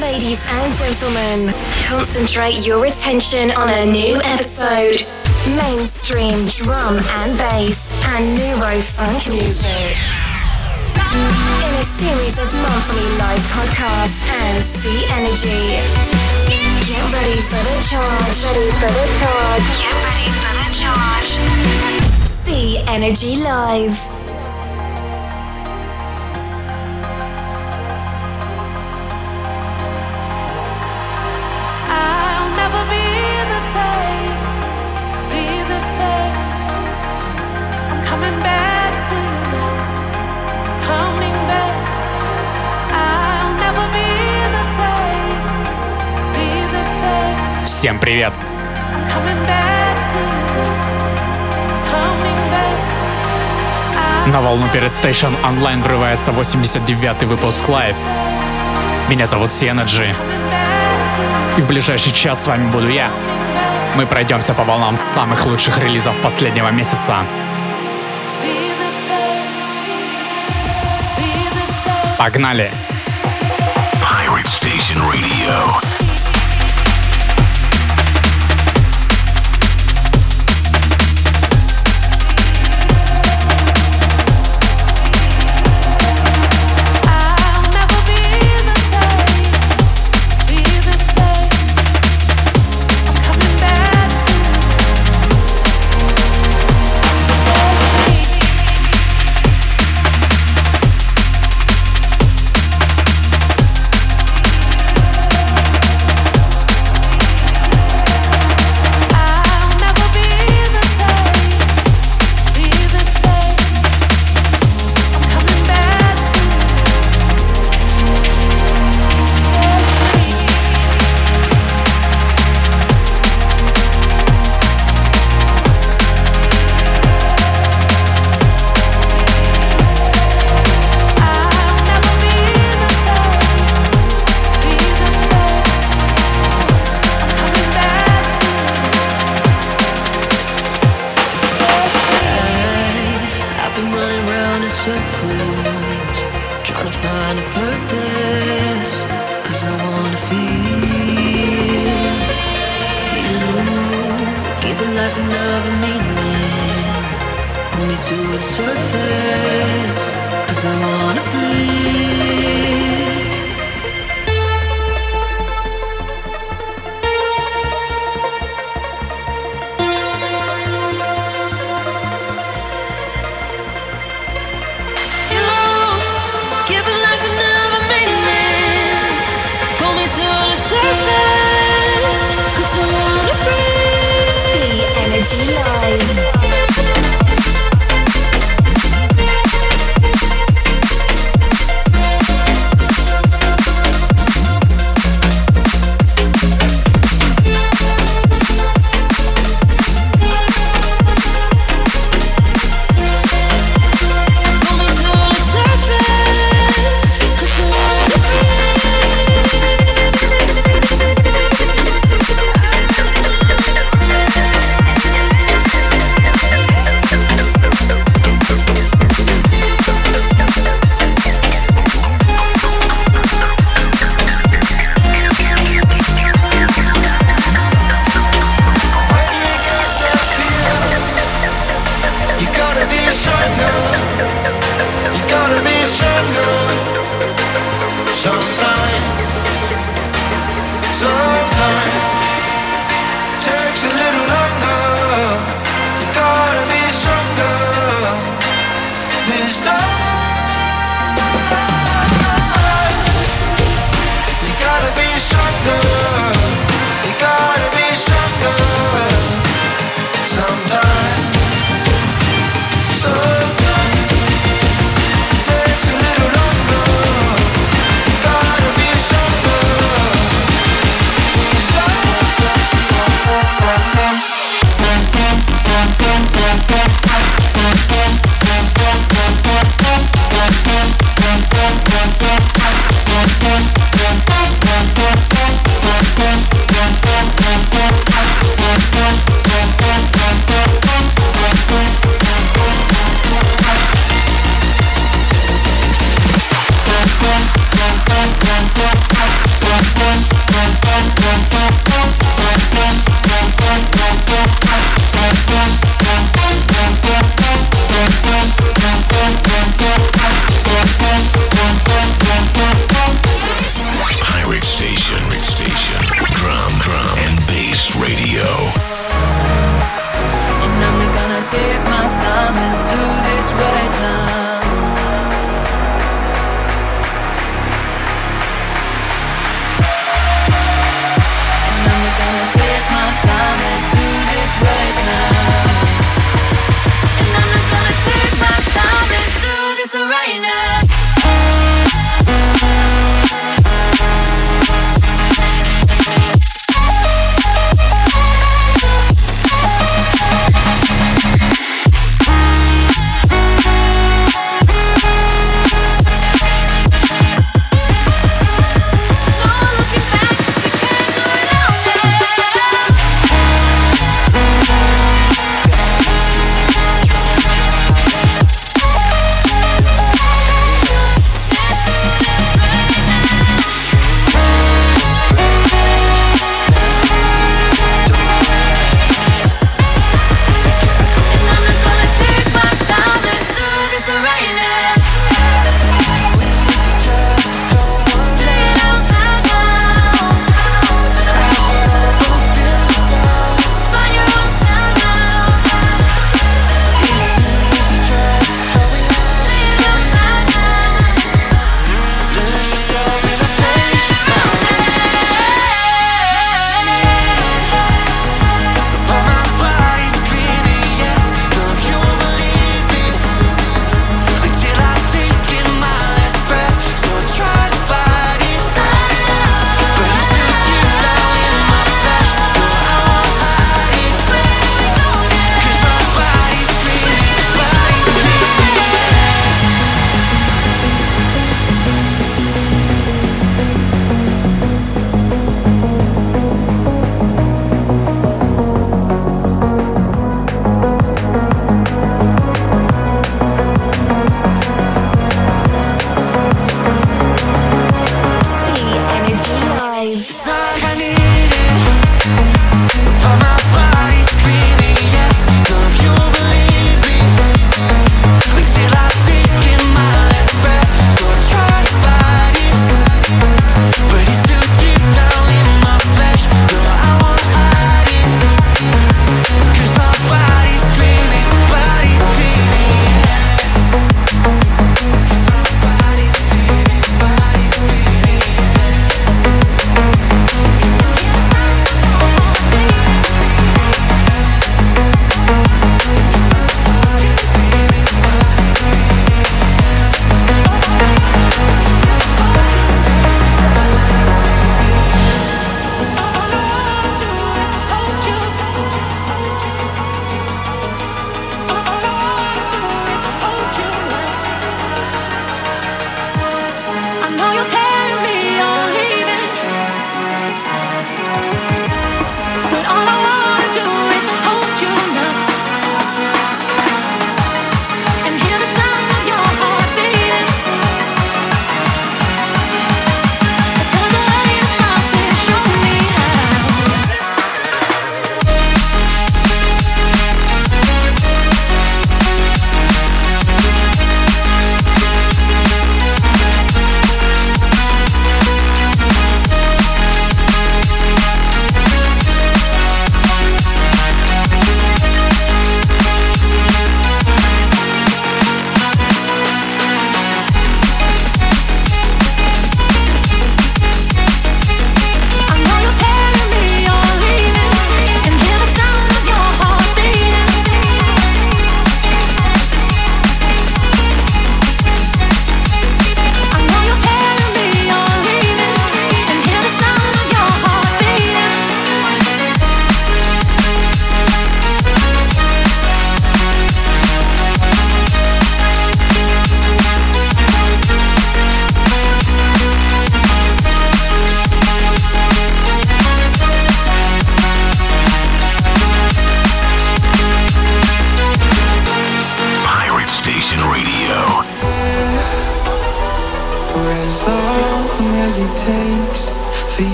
Ladies and gentlemen, concentrate your attention on a new episode. Mainstream drum and bass and neuro-funk music. In a series of monthly live podcasts and C-Energy. Get ready for the charge. Get ready for the charge. C-Energy Live. Всем привет! На волну Pirate Station Online врывается 89-й выпуск Live. Меня зовут C-Energy. И в ближайший час с вами буду я. Мы пройдемся по волнам самых лучших релизов последнего месяца. Погнали! Pirate Station Radio.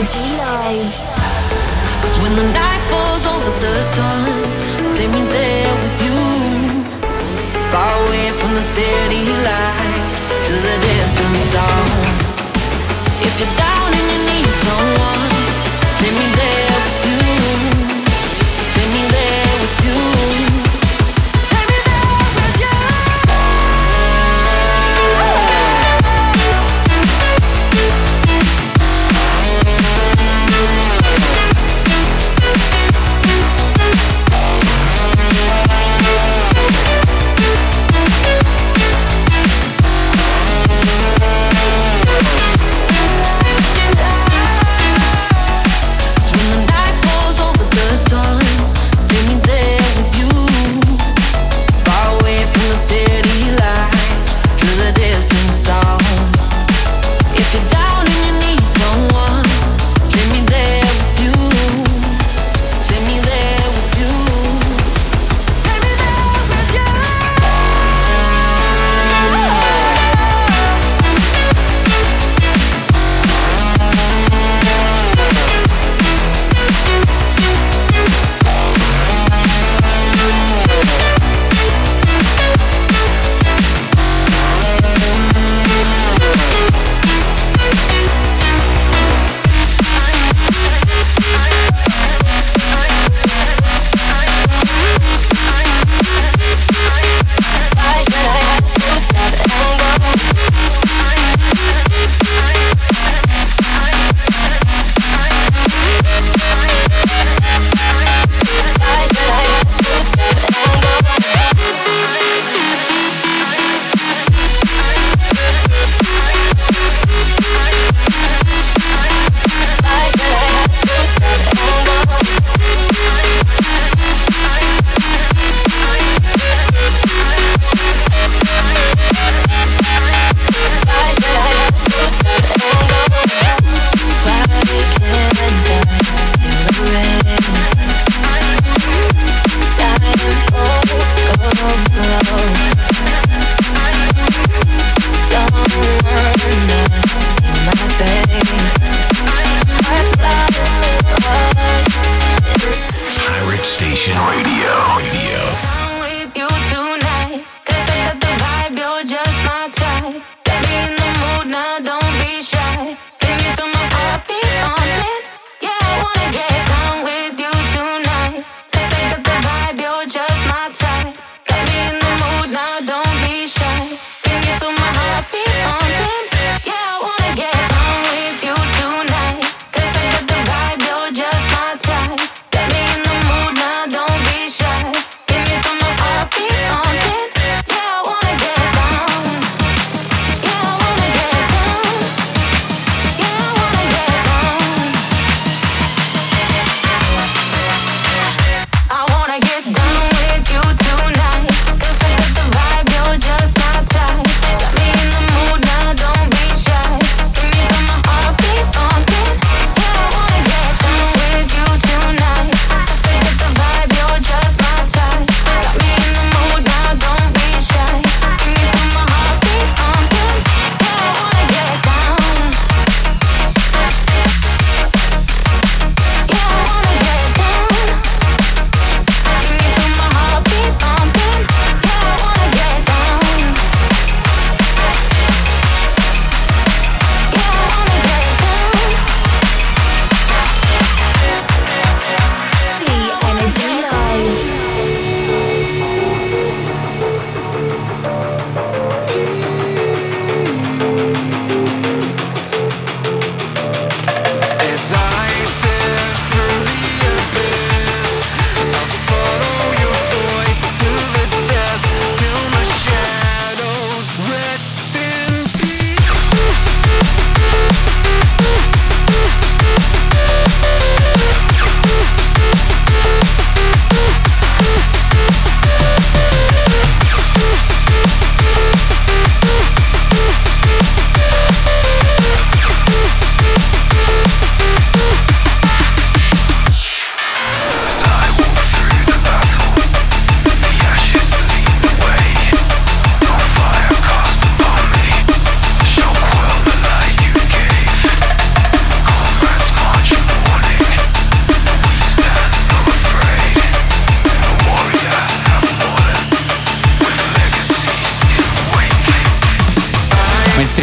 C-Energy Live. 'Cause when the night falls over the sun, take me there with you, far away from the city lights to the distant sound. If you're down and you need someone, take me there with you, take me there with you.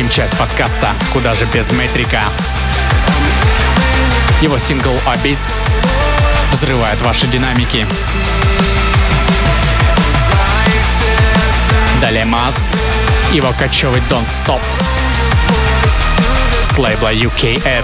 часть подкаста «Куда же без Метрика». Его сингл «Abyss» взрывает ваши динамики. Далее Muzz, его кочевый Don't Stop с лейбла UKF.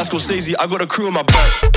like Scorsese, I got a crew on my back.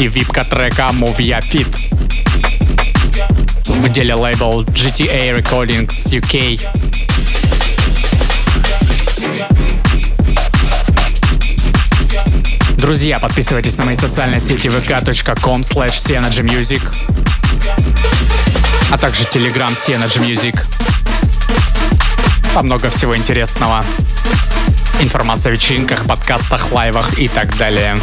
И випка трека Move Ya Feet в деле лейбл GTA Recordings UK. Друзья, подписывайтесь на мои социальные сети vk.com/C-Energy Music, а также Telegram C-Energy Music. Там много всего интересного. Информация о вечеринках, подкастах, лайвах и так далее.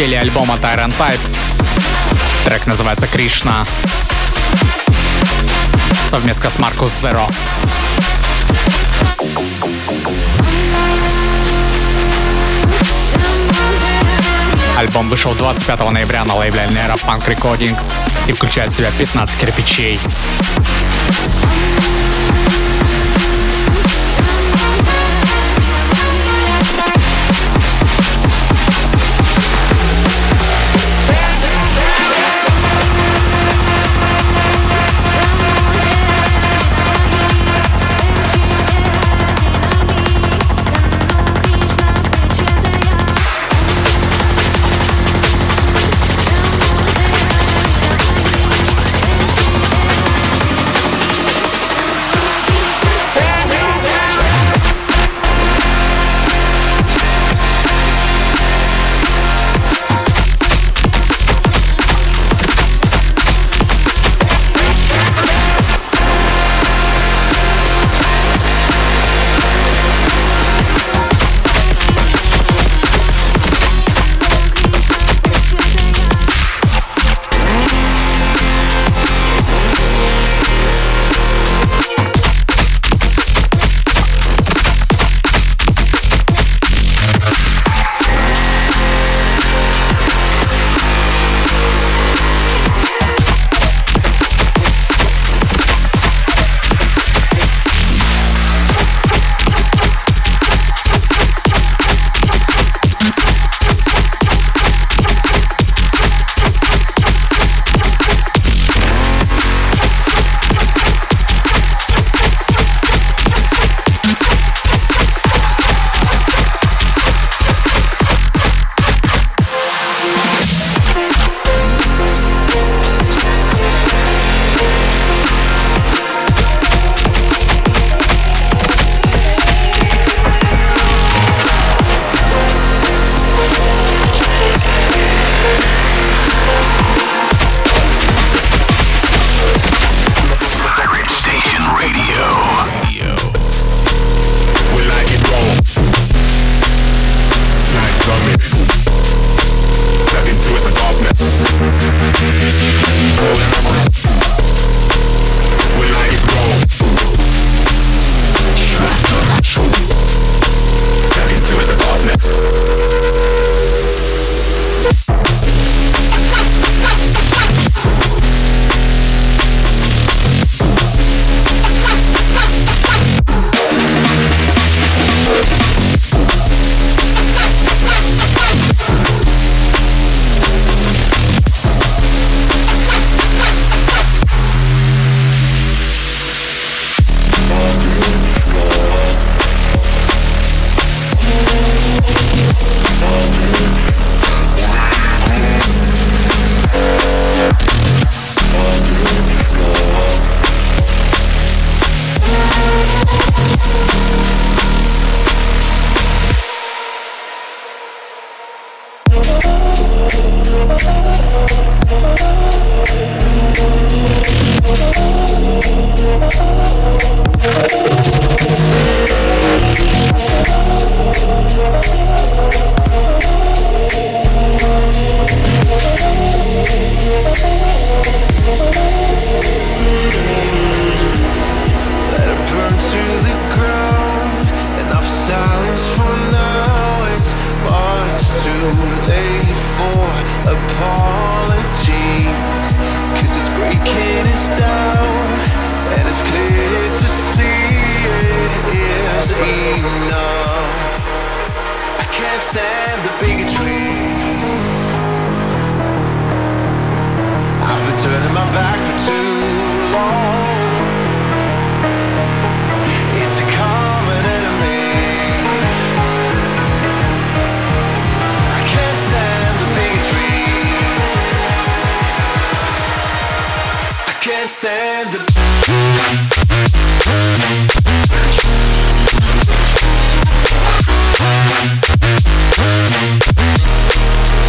изделие альбома от Irontype. Трек называется «Krishna» совместно с Marcus Zero. Альбом вышел 25 ноября на лейбле Neuro Punk Recordings и включает в себя 15 кирпичей.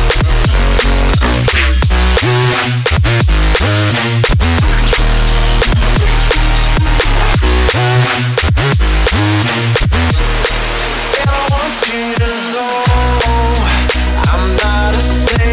I want you to know I'm not a saint.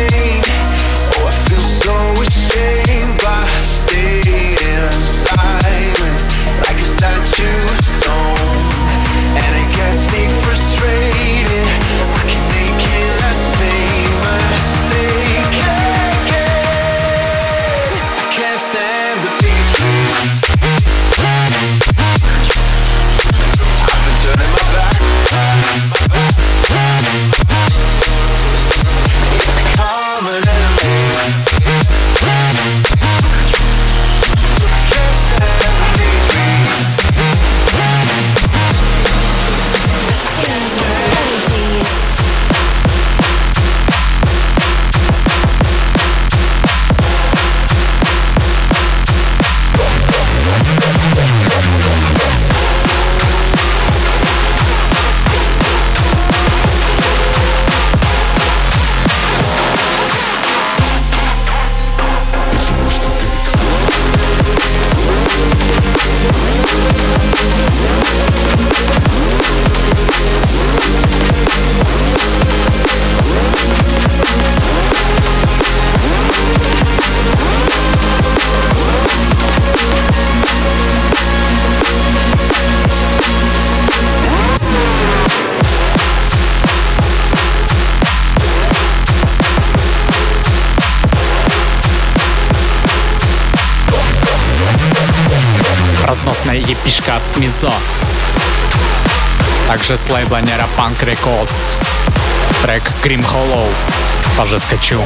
разносная епишка от Мизо. Также с лейбла Neuro Punk Records. Трек Grim Hollow. Тоже скачу.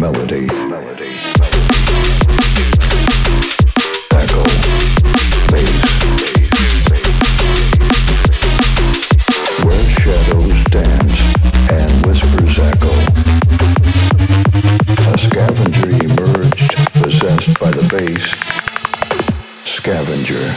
melody, tackle, bass, where shadows dance and whispers echo. A scavenger emerged, possessed by the bass. Scavenger.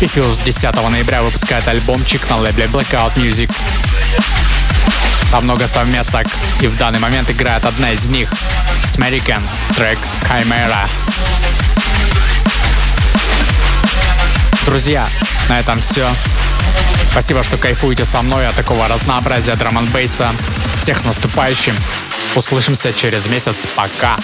Fifus 10 ноября выпускает альбомчик на лейбле Blackout Music. Там много совместок, и в данный момент играет одна из них с Metrika, трек Chimera. Друзья, на этом все. Спасибо, что кайфуете со мной от такого разнообразия драм-н-бейса. Всех с наступающим. Услышимся через месяц. Пока.